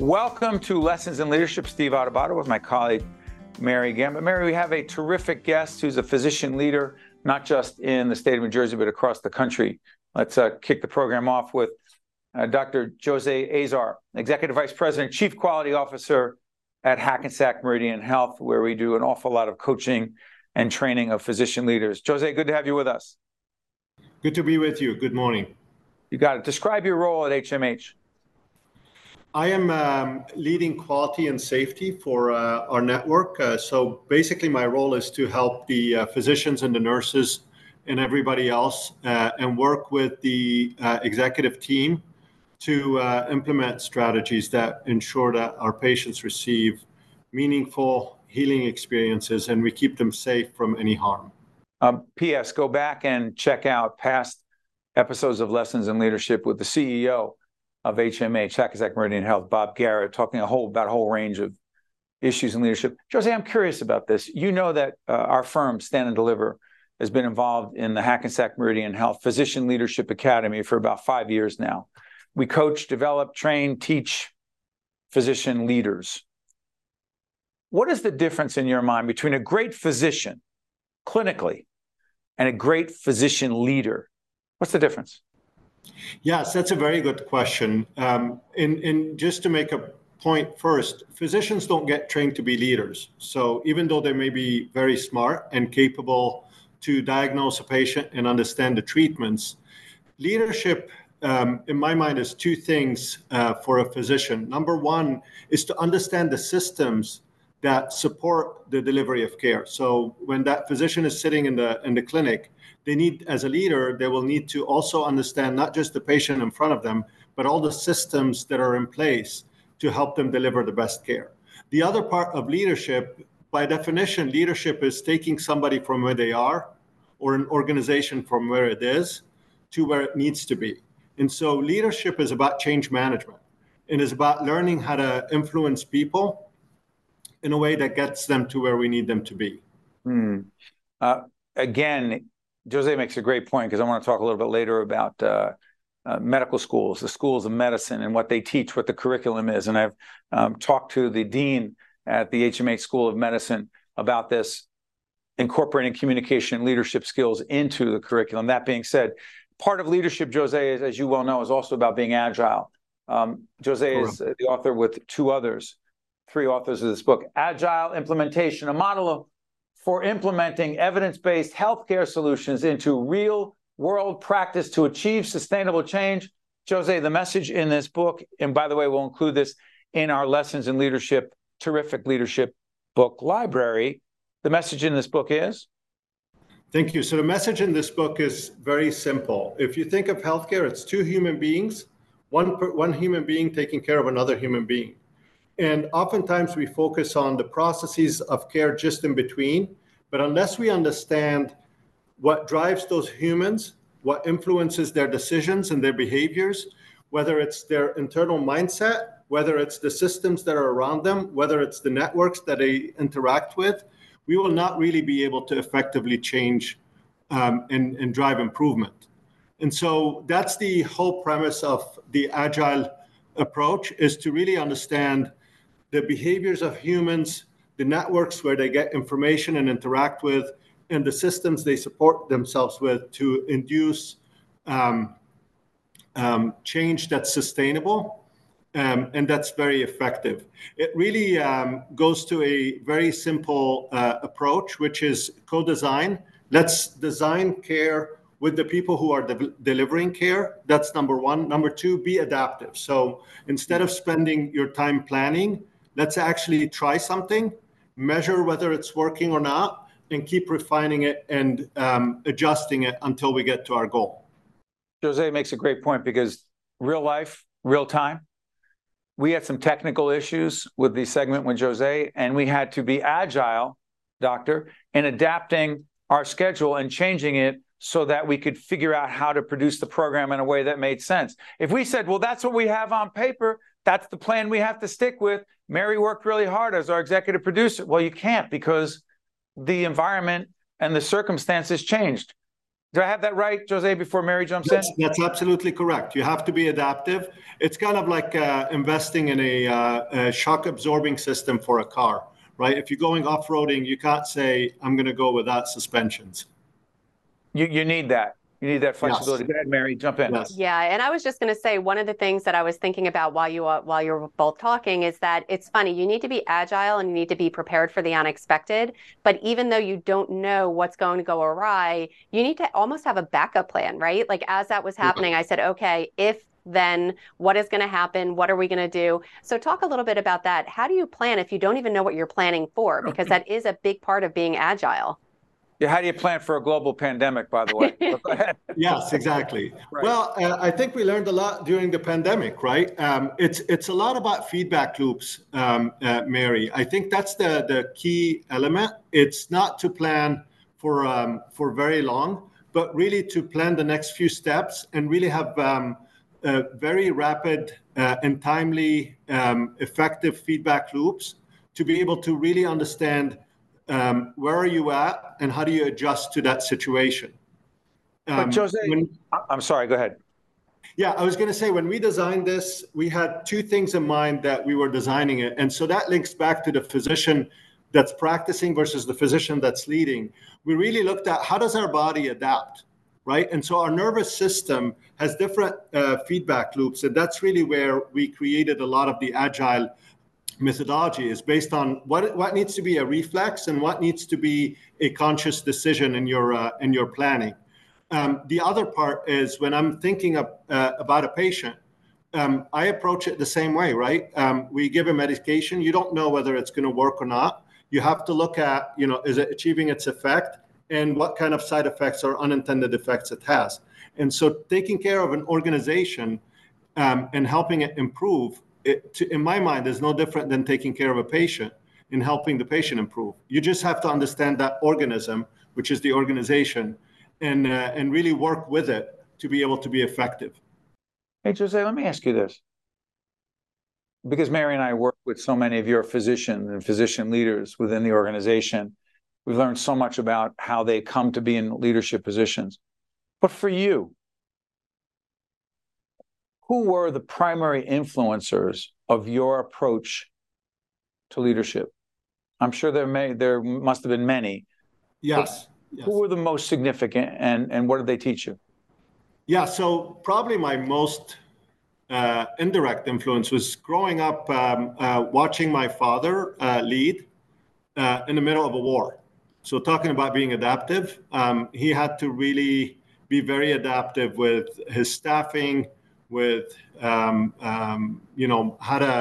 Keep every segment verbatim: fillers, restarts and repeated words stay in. Welcome to Lessons in Leadership. Steve Adubato with my colleague, Mary Gamba. Mary, we have a terrific guest who's a physician leader, not just in the state of New Jersey, but across the country. Let's uh, kick the program off with uh, Doctor Jose Azar, Executive Vice President, Chief Quality Officer at Hackensack Meridian Health, where we do an awful lot of coaching and training of physician leaders. Jose, good to have you with us. Good to be with you. Good morning. You got it. Describe your role at H M H. I am um, leading quality and safety for uh, our network. Uh, so basically my role is to help the uh, physicians and the nurses and everybody else uh, and work with the uh, executive team to uh, implement strategies that ensure that our patients receive meaningful healing experiences and we keep them safe from any harm. Um, P S Go back and check out past episodes of Lessons in Leadership with the C E O of H M H, Hackensack Meridian Health, Bob Garrett, talking a whole about a whole range of issues in leadership. Jose, I'm curious about this. You know that uh, our firm, Stand and Deliver, has been involved in the Hackensack Meridian Health Physician Leadership Academy for about five years now. We coach, develop, train, teach physician leaders. What is the difference in your mind between a great physician clinically and a great physician leader? What's the difference? Yes, that's a very good question. Um, and, and just to make a point first, physicians don't get trained to be leaders. So even though they may be very smart and capable to diagnose a patient and understand the treatments, leadership, um, in my mind, is two things uh, for a physician. Number one is to understand the systems that support the delivery of care. So when that physician is sitting in the in the clinic, they need, as a leader, they will need to also understand not just the patient in front of them, but all the systems that are in place to help them deliver the best care. The other part of leadership, by definition, leadership is taking somebody from where they are or an organization from where it is to where it needs to be. And so leadership is about change management. It is about learning how to influence people in a way that gets them to where we need them to be. Mm. Uh, again, Jose makes a great point because I want to talk a little bit later about uh, uh, medical schools, the schools of medicine and what they teach, what the curriculum is. And I've um, talked to the dean at the H M H School of Medicine about this, incorporating communication and leadership skills into the curriculum. That being said, part of leadership, Jose, is, as you well know, is also about being agile. Um, Jose Correct. Is the author with two others. Three authors of this book, Agile Implementation, a model of, for implementing evidence-based healthcare solutions into real-world practice to achieve sustainable change. Jose, the message in this book, and by the way, we'll include this in our Lessons in Leadership, terrific leadership book library. The message in this book is? Thank you. So the message in this book is very simple. If you think of healthcare, it's two human beings, one, one human being taking care of another human being. And oftentimes we focus on the processes of care just in between, but unless we understand what drives those humans, what influences their decisions and their behaviors, whether it's their internal mindset, whether it's the systems that are around them, whether it's the networks that they interact with, we will not really be able to effectively change um, and, and drive improvement. And so that's the whole premise of the agile approach, is to really understand the behaviors of humans, the networks where they get information and interact with, and the systems they support themselves with to induce um, um, change that's sustainable um, and that's very effective. It really um, goes to a very simple uh, approach, which is co-design. Let's design care with the people who are de- delivering care. That's number one. Number two, be adaptive. So instead of spending your time planning, let's actually try something, measure whether it's working or not, and keep refining it and um, adjusting it until we get to our goal. Jose makes a great point because real life, real time, we had some technical issues with the segment with Jose, and we had to be agile, doctor, in adapting our schedule and changing it so that we could figure out how to produce the program in a way that made sense. If we said, well, that's what we have on paper, that's the plan we have to stick with. Mary worked really hard as our executive producer. Well, you can't because the environment and the circumstances changed. Do I have that right, Jose, before Mary jumps that's, in? That's absolutely correct. You have to be adaptive. It's kind of like uh, investing in a, uh, a shock-absorbing system for a car, right? If you're going off-roading, you can't say, I'm going to go without suspensions. You, you need that. You need that flexibility. Yes. Go ahead, Mary, jump in. Yes. Yeah, and I was just going to say, one of the things that I was thinking about while you uh, while you're both talking is that it's funny, you need to be agile and you need to be prepared for the unexpected. But even though you don't know what's going to go awry, you need to almost have a backup plan, right? Like as that was happening, I said, okay, if then what is going to happen? What are we going to do? So talk a little bit about that. How do you plan if you don't even know what you're planning for? Because that is a big part of being agile. Yeah, how do you plan for a global pandemic, by the way? Yes, exactly. Right. Well, uh, I think we learned a lot during the pandemic, right? Um, it's it's a lot about feedback loops, um, uh, Mary. I think that's the, the key element. It's not to plan for um, for very long, but really to plan the next few steps and really have um, uh, very rapid uh, and timely, um, effective feedback loops to be able to really understand Um, where are you at, and how do you adjust to that situation? Um, but Jose, when, I'm sorry, go ahead. Yeah, I was going to say, when we designed this, we had two things in mind that we were designing it. And so that links back to the physician that's practicing versus the physician that's leading. We really looked at how does our body adapt, right? And so our nervous system has different uh, feedback loops, and that's really where we created a lot of the agile methodology is based on what what needs to be a reflex and what needs to be a conscious decision in your uh, in your planning. Um, the other part is when I'm thinking of, uh, about a patient, um, I approach it the same way, right? Um, we give a medication. You don't know whether it's going to work or not. You have to look at, you know, is it achieving its effect and what kind of side effects or unintended effects it has. And so taking care of an organization um, and helping it improve, It, to, in my mind, is no different than taking care of a patient in helping the patient improve. You just have to understand that organism, which is the organization, and uh, and really work with it to be able to be effective. Hey, Jose, let me ask you this. Because Mary and I work with so many of your physicians and physician leaders within the organization, we've learned so much about how they come to be in leadership positions. But for you, who were the primary influencers of your approach to leadership? I'm sure there may there must have been many. Yes. yes. Who were the most significant, and, and what did they teach you? Yeah, so probably my most uh, indirect influence was growing up um, uh, watching my father uh, lead uh, in the middle of a war. So talking about being adaptive, um, he had to really be very adaptive with his staffing, with um, um, you know how to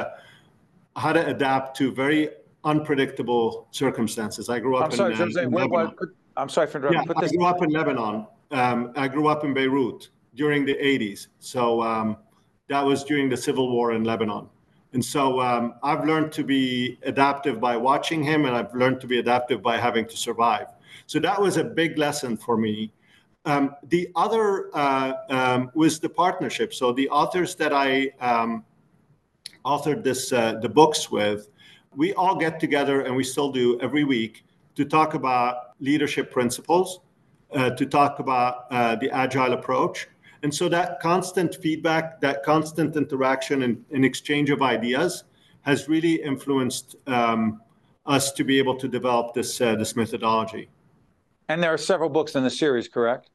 how to adapt to very unpredictable circumstances. I grew up. I'm sorry, in, Jose, in wait, Lebanon. Wait, I'm sorry for interrupting. Yeah, put this I grew up in Lebanon. Um, I grew up in Beirut during the eighties. So um, that was during the civil war in Lebanon. And so um, I've learned to be adaptive by watching him, and I've learned to be adaptive by having to survive. So that was a big lesson for me. Um, the other uh, um, was the partnership. So the authors that I um, authored this uh, the books with, we all get together, and we still do every week, to talk about leadership principles, uh, to talk about uh, the agile approach. And so that constant feedback, that constant interaction and, and exchange of ideas has really influenced um, us to be able to develop this uh, this methodology. And there are several books in the series, correct?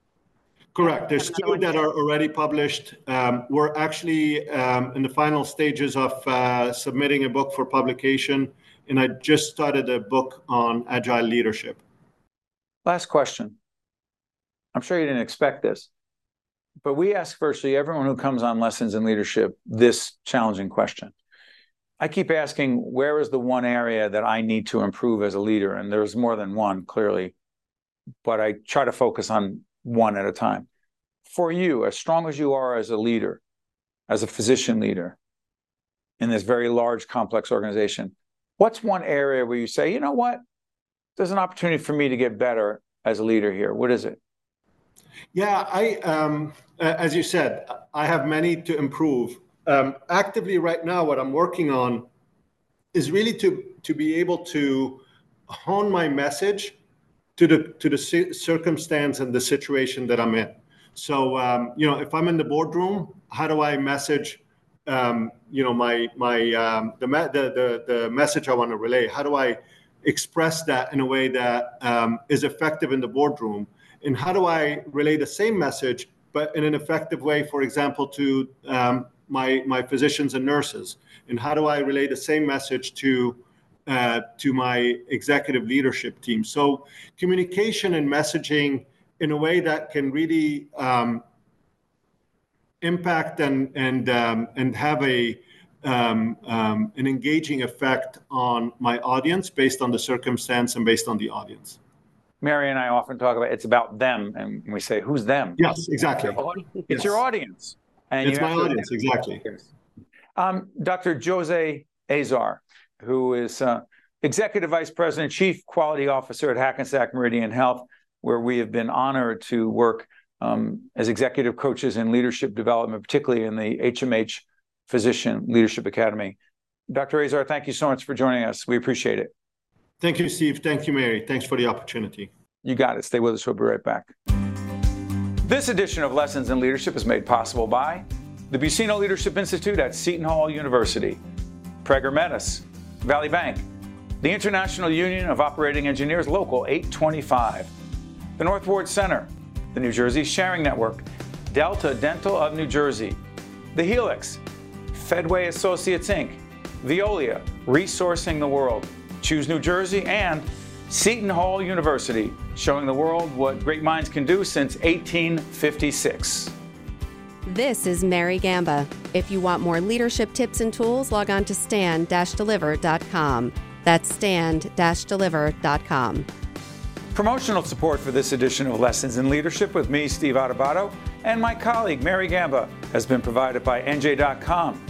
Correct. There's two that are already published. Um, we're actually um, in the final stages of uh, submitting a book for publication, and I just started a book on agile leadership. Last question. I'm sure you didn't expect this, but we ask virtually everyone who comes on Lessons in Leadership this challenging question. I keep asking, where is the one area that I need to improve as a leader? And there's more than one, clearly, but I try to focus on one at a time. For you, as strong as you are as a leader, as a physician leader in this very large, complex organization, what's one area where you say, you know what, there's an opportunity for me to get better as a leader here? What is it? Yeah, I, um, as you said, I have many to improve. Um, actively right now, what I'm working on is really to, to be able to hone my message to the to the circumstance and the situation that I'm in. So, um, you know, if I'm in the boardroom, how do I message, um, you know, my my um, the, the the the message I want to relay? How do I express that in a way that um, is effective in the boardroom? And how do I relay the same message, but in an effective way, for example, to um, my my physicians and nurses? And how do I relay the same message to uh, to my executive leadership team? So communication and messaging in a way that can really um, impact and and um, and have a um, um, an engaging effect on my audience based on the circumstance and based on the audience. Mary and I often talk about it's about them, and we say, who's them? Yes, exactly. It's yes. your audience. And it's my audience, exactly. Um, Doctor Jose Azar, who is uh, Executive Vice President, Chief Quality Officer at Hackensack Meridian Health, where we have been honored to work um, as executive coaches in leadership development, particularly in the H M H Physician Leadership Academy. Doctor Azar, thank you so much for joining us. We appreciate it. Thank you, Steve. Thank you, Mary. Thanks for the opportunity. You got it. Stay with us. We'll be right back. This edition of Lessons in Leadership is made possible by the Buccino Leadership Institute at Seton Hall University, Prager Metis, Valley Bank, the International Union of Operating Engineers, Local eight twenty-five, the North Ward Center, the New Jersey Sharing Network, Delta Dental of New Jersey, the Helix, Fedway Associates Incorporated, Veolia, Resourcing the World, Choose New Jersey, and Seton Hall University, showing the world what great minds can do since eighteen fifty-six. This is Mary Gamba. If you want more leadership tips and tools, log on to stand dash deliver dot com. That's stand dash deliver dot com. Promotional support for this edition of Lessons in Leadership with me, Steve Adubato, and my colleague, Mary Gamba, has been provided by N J dot com,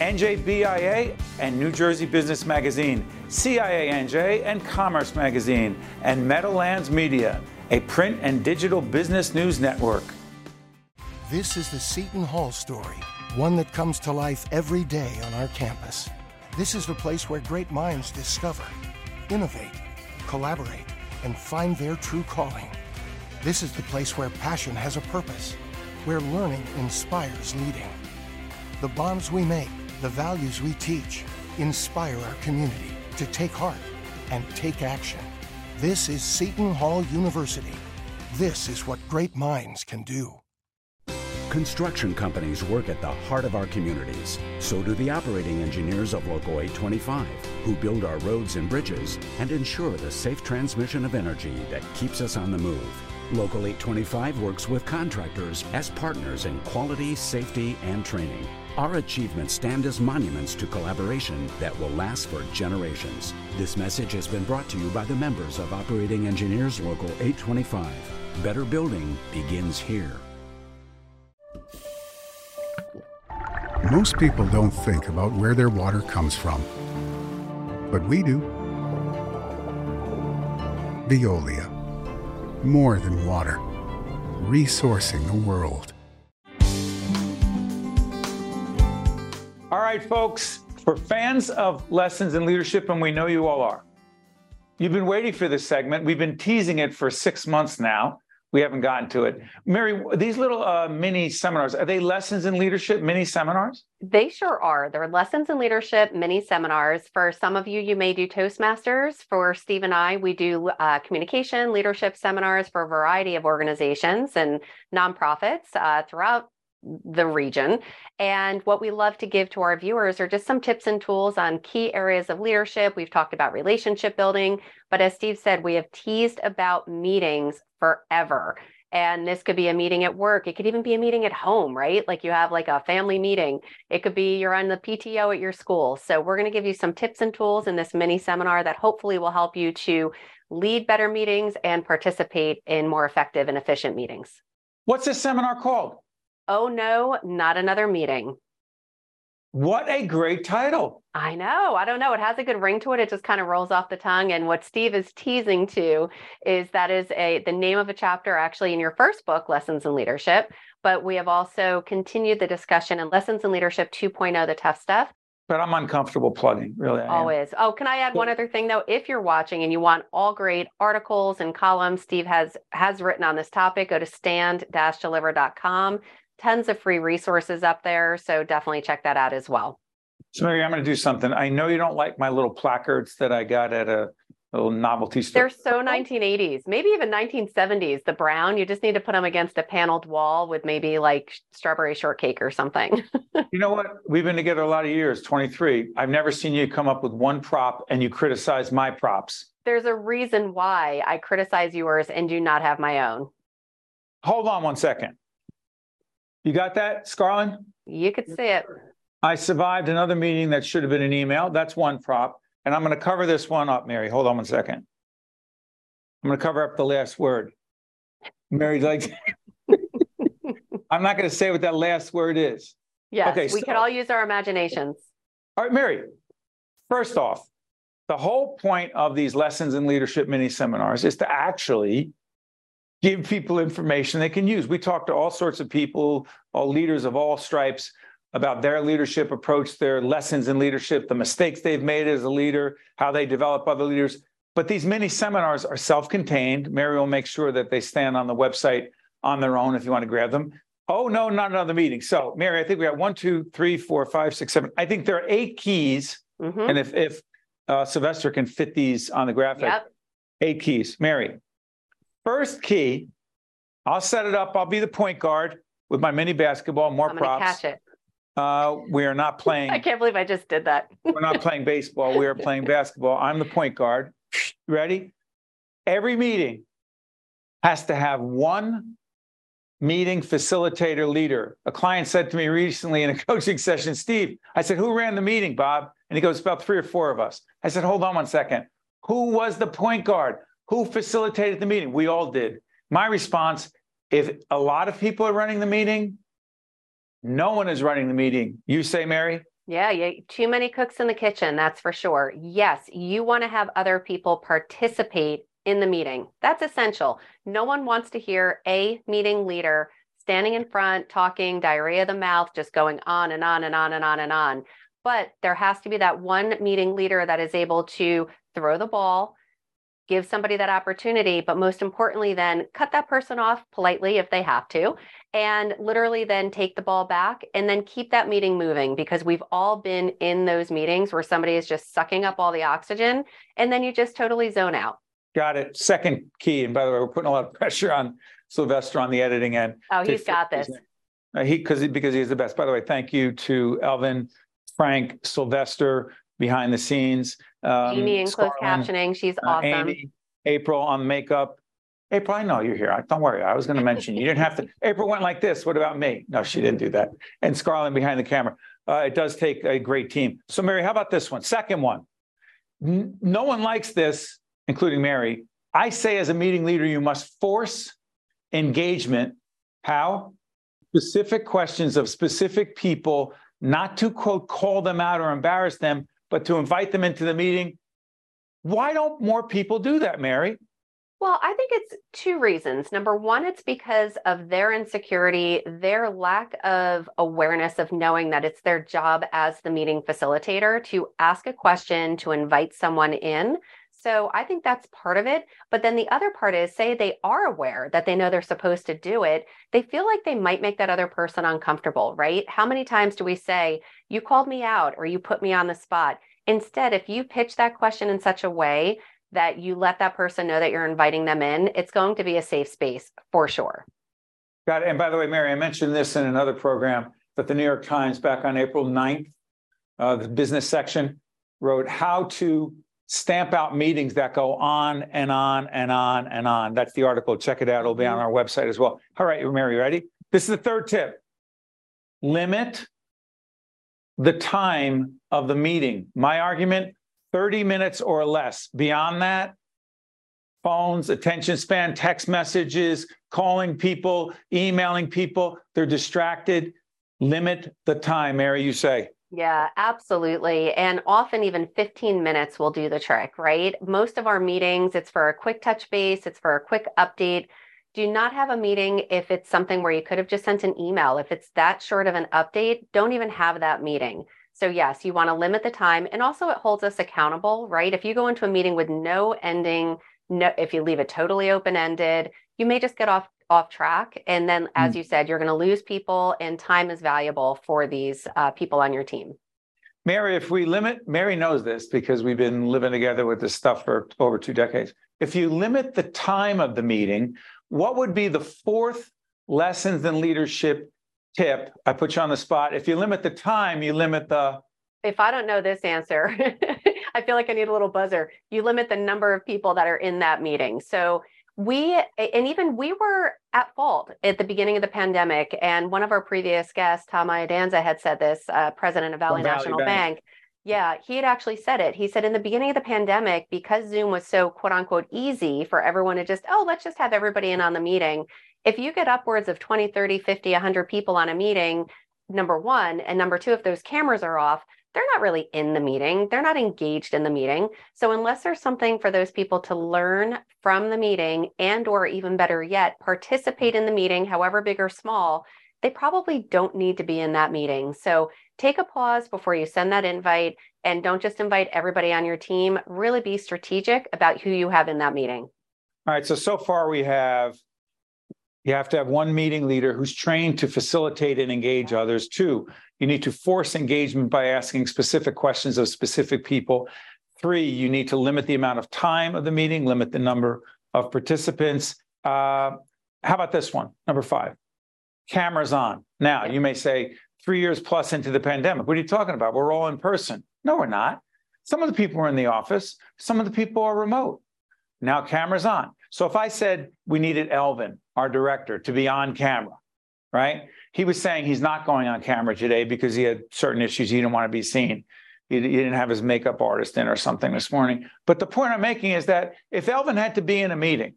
N J B I A, and New Jersey Business Magazine, C I A N J, and Commerce Magazine, and Meadowlands Media, a print and digital business news network. This is the Seton Hall story, one that comes to life every day on our campus. This is the place where great minds discover, innovate, collaborate, and find their true calling. This is the place where passion has a purpose, where learning inspires leading. The bombs we make, the values we teach, inspire our community to take heart and take action. This is Seton Hall University. This is what great minds can do. Construction companies work at the heart of our communities. So do the operating engineers of Local eight twenty-five, who build our roads and bridges and ensure the safe transmission of energy that keeps us on the move. Local eight twenty-five works with contractors as partners in quality, safety, and training. Our achievements stand as monuments to collaboration that will last for generations. This message has been brought to you by the members of Operating Engineers Local eight twenty-five. Better building begins here. Most people don't think about where their water comes from, but we do. Veolia. More than water. Resourcing the world. All right, folks, for fans of Lessons in Leadership, and we know you all are, you've been waiting for this segment. We've been teasing it for six months now. We haven't gotten to it. Mary, these little uh, mini seminars, are they Lessons in Leadership mini seminars? They sure are. They're Lessons in Leadership mini seminars. For some of you, you may do Toastmasters. For Steve and I, we do uh, communication leadership seminars for a variety of organizations and nonprofits uh, throughout the region. And what we love to give to our viewers are just some tips and tools on key areas of leadership. We've talked about relationship building, but as Steve said, we have teased about meetings forever. And this could be a meeting at work. It could even be a meeting at home, right? Like you have like a family meeting. It could be you're on the P T O at your school. So we're going to give you some tips and tools in this mini seminar that hopefully will help you to lead better meetings and participate in more effective and efficient meetings. What's this seminar called? Oh no, not another meeting. What a great title. I know. I don't know. It has a good ring to it. It just kind of rolls off the tongue. And what Steve is teasing to is that is a the name of a chapter actually in your first book, Lessons in Leadership. But we have also continued the discussion in Lessons in Leadership two point oh, the tough stuff. but I'm uncomfortable plugging, really. Always. Oh, can I add one other thing though? If you're watching and you want all great articles and columns Steve has has written on this topic, go to stand dash deliver dot com. Tons of free resources up there. So definitely check that out as well. So Mary, I'm going to do something. I know you don't like my little placards that I got at a little novelty store. They're so nineteen eighties, maybe even nineteen seventies, the brown. You just need to put them against a paneled wall with maybe like strawberry shortcake or something. You know what? We've been together a lot of years, twenty-three. I've never seen you come up with one prop and you criticize my props. There's a reason why I criticize yours and do not have my own. Hold on one second. You got that, Scarlin? You could see it. I survived another meeting that should have been an email. That's one prop. And I'm going to cover this one up, Mary. Hold on one second. I'm going to cover up the last word. Mary's like, I'm not going to say what that last word is. Yes, okay, we so, could all use our imaginations. All right, Mary, first off, the whole point of these Lessons in Leadership mini seminars is to actually give people information they can use. We talk to all sorts of people, all leaders of all stripes, about their leadership approach, their lessons in leadership, the mistakes they've made as a leader, how they develop other leaders. But these mini seminars are self-contained. Mary will make sure that they stand on the website on their own if you want to grab them. Oh, no, not another meeting. So, Mary, I think we got one, two, three, four, five, six, seven. I think there are eight keys. Mm-hmm. And if, if uh, Sylvester can fit these on the graphic, yep. Eight keys. Mary, first key, I'll set it up. I'll be the point guard with my mini basketball, more I'm props. Catch it. Uh, we are not playing. I can't believe I just did that. We're not playing baseball. We are playing basketball. I'm the point guard. Ready? Every meeting has to have one meeting facilitator leader. A client said to me recently in a coaching session, Steve, I said, who ran the meeting, Bob? And he goes, about three or four of us. I said, hold on one second. Who was the point guard? Who facilitated the meeting? We all did. My response, if a lot of people are running the meeting, no one is running the meeting. You say, Mary? Yeah, yeah, too many cooks in the kitchen, that's for sure. Yes, you want to have other people participate in the meeting. That's essential. No one wants to hear a meeting leader standing in front, talking, diarrhea of the mouth, just going on and on and on and on and on. But there has to be that one meeting leader that is able to throw the ball, give somebody that opportunity, but most importantly, then cut that person off politely if they have to, and literally then take the ball back and then keep that meeting moving, because we've all been in those meetings where somebody is just sucking up all the oxygen and then you just totally zone out. Got it. Second key. And by the way, we're putting a lot of pressure on Sylvester on the editing end. Oh, he's got this. Uh, he, because he, because he's the best. By the way, thank you to Elvin, Frank, Sylvester, behind the scenes. Um, Amy in closed captioning. She's uh, awesome. Amy, April on makeup. April, I know you're here. I, don't worry. I was going to mention you. You didn't have to. April went like this. What about me? No, she didn't do that. And Scarlett behind the camera. Uh, it does take a great team. So, Mary, how about this one? Second one. N- no one likes this, including Mary. I say as a meeting leader, you must force engagement. How? Specific questions of specific people, not to, quote, call them out or embarrass them, but to invite them into the meeting. Why don't more people do that, Mary? Well, I think it's two reasons. Number one, it's because of their insecurity, their lack of awareness of knowing that it's their job as the meeting facilitator to ask a question, to invite someone in. So I think that's part of it. But then the other part is, say they are aware that they know they're supposed to do it. They feel like they might make that other person uncomfortable, right? How many times do we say, you called me out or you put me on the spot? Instead, if you pitch that question in such a way that you let that person know that you're inviting them in, it's going to be a safe space for sure. Got it. And by the way, Mary, I mentioned this in another program, that the New York Times back on April ninth, uh, the business section wrote how to stamp out meetings that go on and on and on and on. That's the article. Check it out. It'll be on our website as well. All right, Mary, ready? This is the third tip. Limit the time of the meeting. My argument, thirty minutes or less. Beyond that, phones, attention span, text messages, calling people, emailing people, they're distracted. Limit the time, Mary, you say. Yeah, absolutely. And often even fifteen minutes will do the trick, right? Most of our meetings, it's for a quick touch base. It's for a quick update. Do not have a meeting if it's something where you could have just sent an email. If it's that short of an update, don't even have that meeting. So yes, you want to limit the time, and also it holds us accountable, right? If you go into a meeting with no ending, no, if you leave it totally open-ended, you may just get off off track. And then, as mm. you said, you're going to lose people, and time is valuable for these uh, people on your team. Mary, if we limit, Mary knows this because we've been living together with this stuff for over two decades. If you limit the time of the meeting, what would be the fourth lessons in leadership tip? I put you on the spot. If you limit the time, you limit the... If I don't know this answer, I feel like I need a little buzzer. You limit the number of people that are in that meeting. So we, and even we were at fault at the beginning of the pandemic. And one of our previous guests, Tom Ayadanza, had said this, uh, president of Valley National Bank. Yeah, he had actually said it. He said in the beginning of the pandemic, because Zoom was so quote unquote easy for everyone to just, oh, let's just have everybody in on the meeting. If you get upwards of twenty, thirty, fifty, one hundred people on a meeting, number one, and number two, if those cameras are off, they're not really in the meeting. They're not engaged in the meeting. So unless there's something for those people to learn from the meeting, and or even better yet, participate in the meeting, however big or small, they probably don't need to be in that meeting. So take a pause before you send that invite, and don't just invite everybody on your team. Really be strategic about who you have in that meeting. All right. So, so far we have... You have to have one meeting leader who's trained to facilitate and engage others. Two, you need to force engagement by asking specific questions of specific people. Three, you need to limit the amount of time of the meeting, limit the number of participants. Uh, how about this one? Number five, cameras on. Now, you may say three years plus into the pandemic, what are you talking about? We're all in person. No, we're not. Some of the people are in the office. Some of the people are remote. Now cameras on. So if I said we needed Elvin, our director, to be on camera, right? He was saying he's not going on camera today because he had certain issues. He didn't want to be seen. He didn't have his makeup artist in or something this morning. But the point I'm making is that if Elvin had to be in a meeting,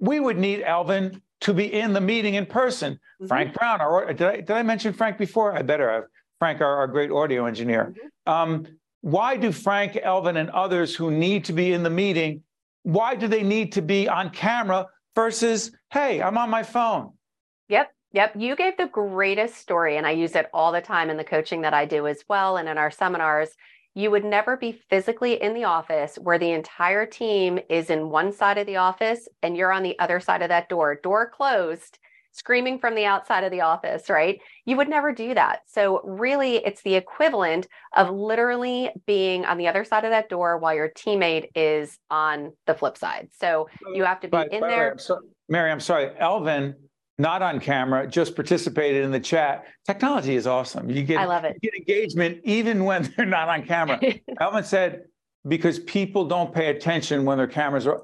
we would need Elvin to be in the meeting in person. Mm-hmm. Frank Brown, or did I, did I mention Frank before? I better have. Frank, our, our great audio engineer. Mm-hmm. um, why do Frank, Elvin, and others who need to be in the meeting, why do they need to be on camera versus, hey, I'm on my phone? Yep. Yep. You gave the greatest story, and I use it all the time in the coaching that I do as well, and in our seminars. You would never be physically in the office where the entire team is in one side of the office and you're on the other side of that door, door closed, screaming from the outside of the office, right? You would never do that. So really, it's the equivalent of literally being on the other side of that door while your teammate is on the flip side. So you have to be but, in there. Way, I'm so, Mary, I'm sorry. Elvin, not on camera, just participated in the chat. Technology is awesome. You get, I love it. You get engagement even when they're not on camera. Elvin said, because people don't pay attention when their cameras are...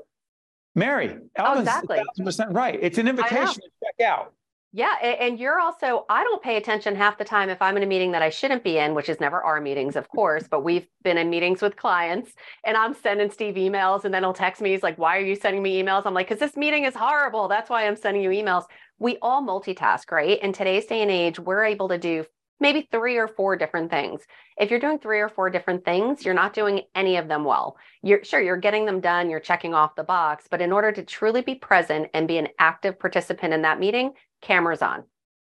Mary, Elvin's oh, exactly. one thousand percent right. It's an invitation to check out. Yeah, and you're also, I don't pay attention half the time if I'm in a meeting that I shouldn't be in, which is never our meetings, of course, but we've been in meetings with clients, and I'm sending Steve emails, and then he'll text me. He's like, why are you sending me emails? I'm like, because this meeting is horrible. That's why I'm sending you emails. We all multitask, right? In today's day and age, we're able to do maybe three or four different things. If you're doing three or four different things, you're not doing any of them well. You're sure you're getting them done, you're checking off the box, but in order to truly be present and be an active participant in that meeting, cameras on.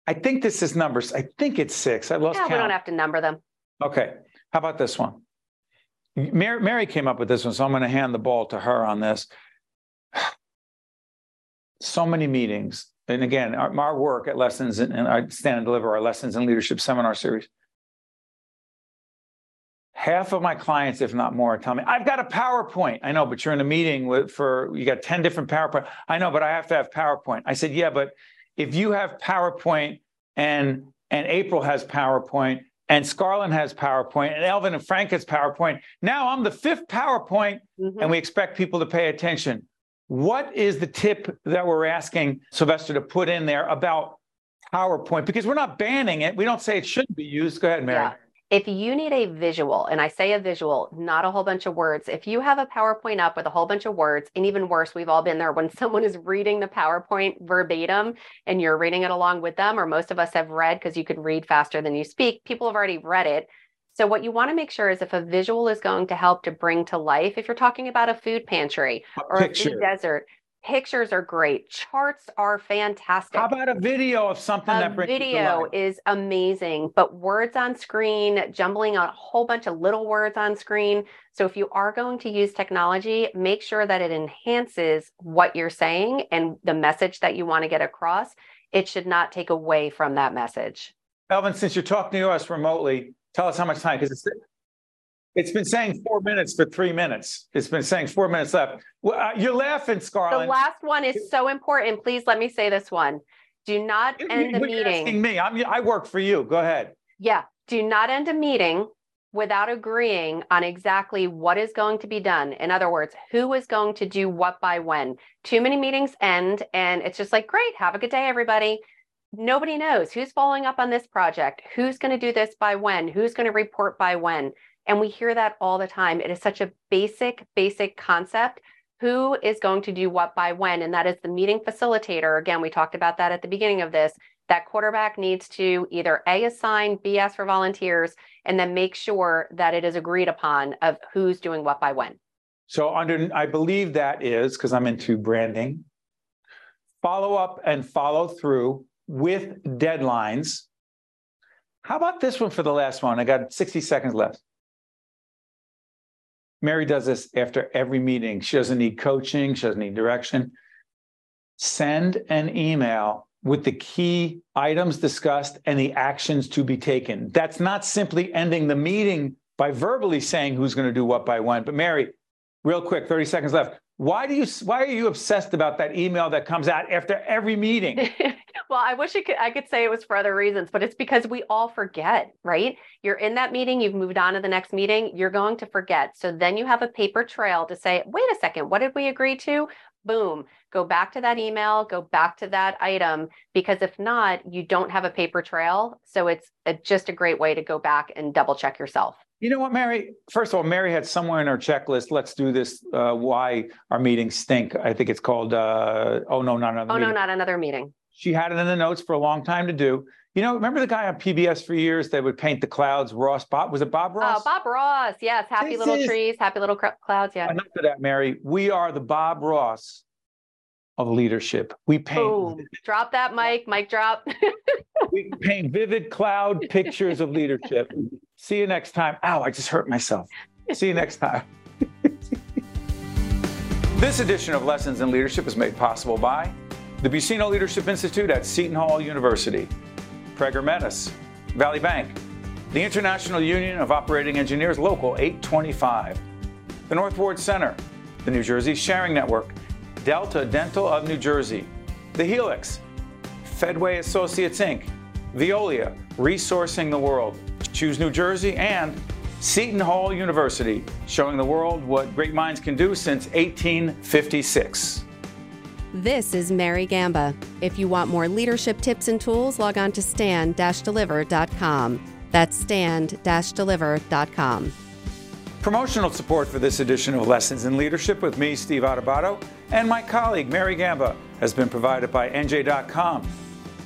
I think this is numbers. I think it's six. I lost yeah, count. We don't have to number them. Okay. How about this one? Mary, Mary came up with this one, so I'm going to hand the ball to her on this. So many meetings. And again, our, our work at Lessons in, and I Stand and Deliver, our Lessons in Leadership seminar series. Half of my clients, if not more, tell me, I've got a PowerPoint. I know, but you're in a meeting with for, you got ten different PowerPoint. I know, but I have to have PowerPoint. I said, yeah, but if you have PowerPoint and, and April has PowerPoint and Scarlett has PowerPoint and Elvin and Frank has PowerPoint, now I'm the fifth PowerPoint, mm-hmm. and we expect people to pay attention. What is the tip that we're asking Sylvester to put in there about PowerPoint? Because we're not banning it. We don't say it shouldn't be used. Go ahead, Mary. Yeah. If you need a visual, and I say a visual, not a whole bunch of words, if you have a PowerPoint up with a whole bunch of words, and even worse, we've all been there when someone is reading the PowerPoint verbatim and you're reading it along with them, or most of us have read because you could read faster than you speak. People have already read it. So what you want to make sure is if a visual is going to help to bring to life, if you're talking about a food pantry a or picture. a food desert, Pictures are great. Charts are fantastic. How about a video of something a that brings you to life? Video is amazing, but words on screen, jumbling a whole bunch of little words on screen. So if you are going to use technology, make sure that it enhances what you're saying and the message that you want to get across. It should not take away from that message. Elvin, since you're talking to us remotely, tell us how much time, because it's It's been saying four minutes for three minutes. It's been saying four minutes left. Well, uh, you're laughing, Scarlett. The last one is so important. Please let me say this one. Do not you, end you, the you're meeting. Asking me. I'm, I work for you. Go ahead. Yeah. Do not end a meeting without agreeing on exactly what is going to be done. In other words, who is going to do what by when. Too many meetings end, and it's just like, great, have a good day, everybody. Nobody knows who's following up on this project, who's going to do this by when, who's going to report by when. And we hear that all the time. It is such a basic, basic concept. Who is going to do what by when? And that is the meeting facilitator. Again, we talked about that at the beginning of this. That quarterback needs to either A, assign, B, ask for volunteers, and then make sure that it is agreed upon of who's doing what by when. So under, I believe that is, because I'm into branding, follow up and follow through with deadlines. How about this one for the last one? I got sixty seconds left. Mary does this after every meeting. She doesn't need coaching. She doesn't need direction. Send an email with the key items discussed and the actions to be taken. That's not simply ending the meeting by verbally saying who's going to do what by when. But Mary, real quick, thirty seconds left. Why do you? Why are you obsessed about that email that comes out after every meeting? Well, I wish I could, I could say it was for other reasons, but it's because we all forget, right? You're in that meeting, you've moved on to the next meeting, you're going to forget. So then you have a paper trail to say, wait a second, what did we agree to? Boom, go back to that email, go back to that item, because if not, you don't have a paper trail. So it's a, just a great way to go back and double check yourself. You know what, Mary? First of all, Mary had somewhere in her checklist, let's do this, uh, why our meetings stink. I think it's called, uh, oh, no, not another oh, meeting. Oh, no, not another meeting. She had it in the notes for a long time to do. You know, remember the guy on P B S for years that would paint the clouds, Ross, Bob, was it Bob Ross? Oh, Bob Ross, yes, happy this little is... trees, happy little clouds, yeah. Enough of that, Mary. We are the Bob Ross of leadership. We paint- Ooh, drop that mic, mic drop. We paint vivid cloud pictures of leadership. See you next time. Ow, I just hurt myself. See you next time. This edition of Lessons in Leadership is made possible by the Buccino Leadership Institute at Seton Hall University, Prager Metis, Valley Bank, the International Union of Operating Engineers, Local eight twenty-five, the North Ward Center, the New Jersey Sharing Network, Delta Dental of New Jersey, the Helix, Fedway Associates Incorporated, Veolia, Resourcing the World, Choose New Jersey, and Seton Hall University, showing the world what great minds can do since eighteen fifty-six. This is Mary Gamba. If you want more leadership tips and tools, log on to stand dash deliver dot com. That's stand dash deliver dot com. Promotional support for this edition of Lessons in Leadership with me, Steve Adubato, and my colleague, Mary Gamba, has been provided by N J dot com,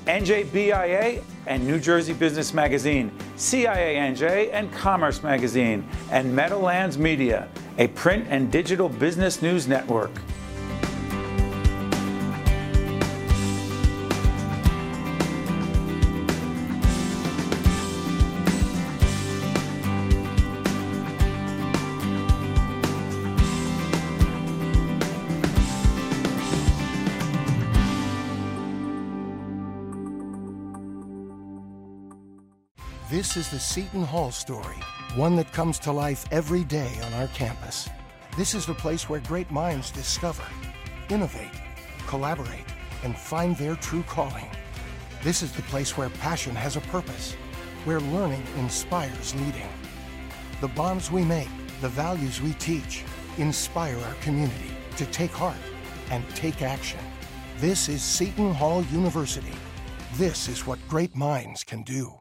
N J B I A, and New Jersey Business Magazine, C I A N J, and Commerce Magazine, and Meadowlands Media, a print and digital business news network. This is the Seton Hall story, one that comes to life every day on our campus. This is the place where great minds discover, innovate, collaborate, and find their true calling. This is the place where passion has a purpose, where learning inspires leading. The bonds we make, the values we teach, inspire our community to take heart and take action. This is Seton Hall University. This is what great minds can do.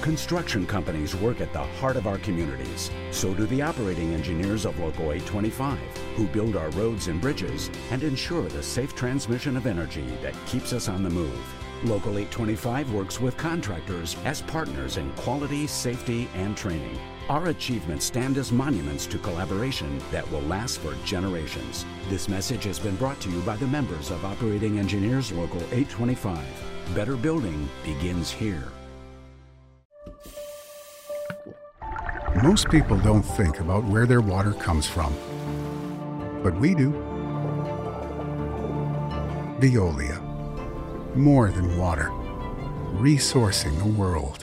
Construction companies work at the heart of our communities. So do the operating engineers of Local eight twenty-five, who build our roads and bridges and ensure the safe transmission of energy that keeps us on the move. Local eight twenty-five works with contractors as partners in quality, safety, and training. Our achievements stand as monuments to collaboration that will last for generations. This message has been brought to you by the members of Operating Engineers Local eight twenty-five. Better building begins here. Most people don't think about where their water comes from, but we do. Veolia, more than water, resourcing the world.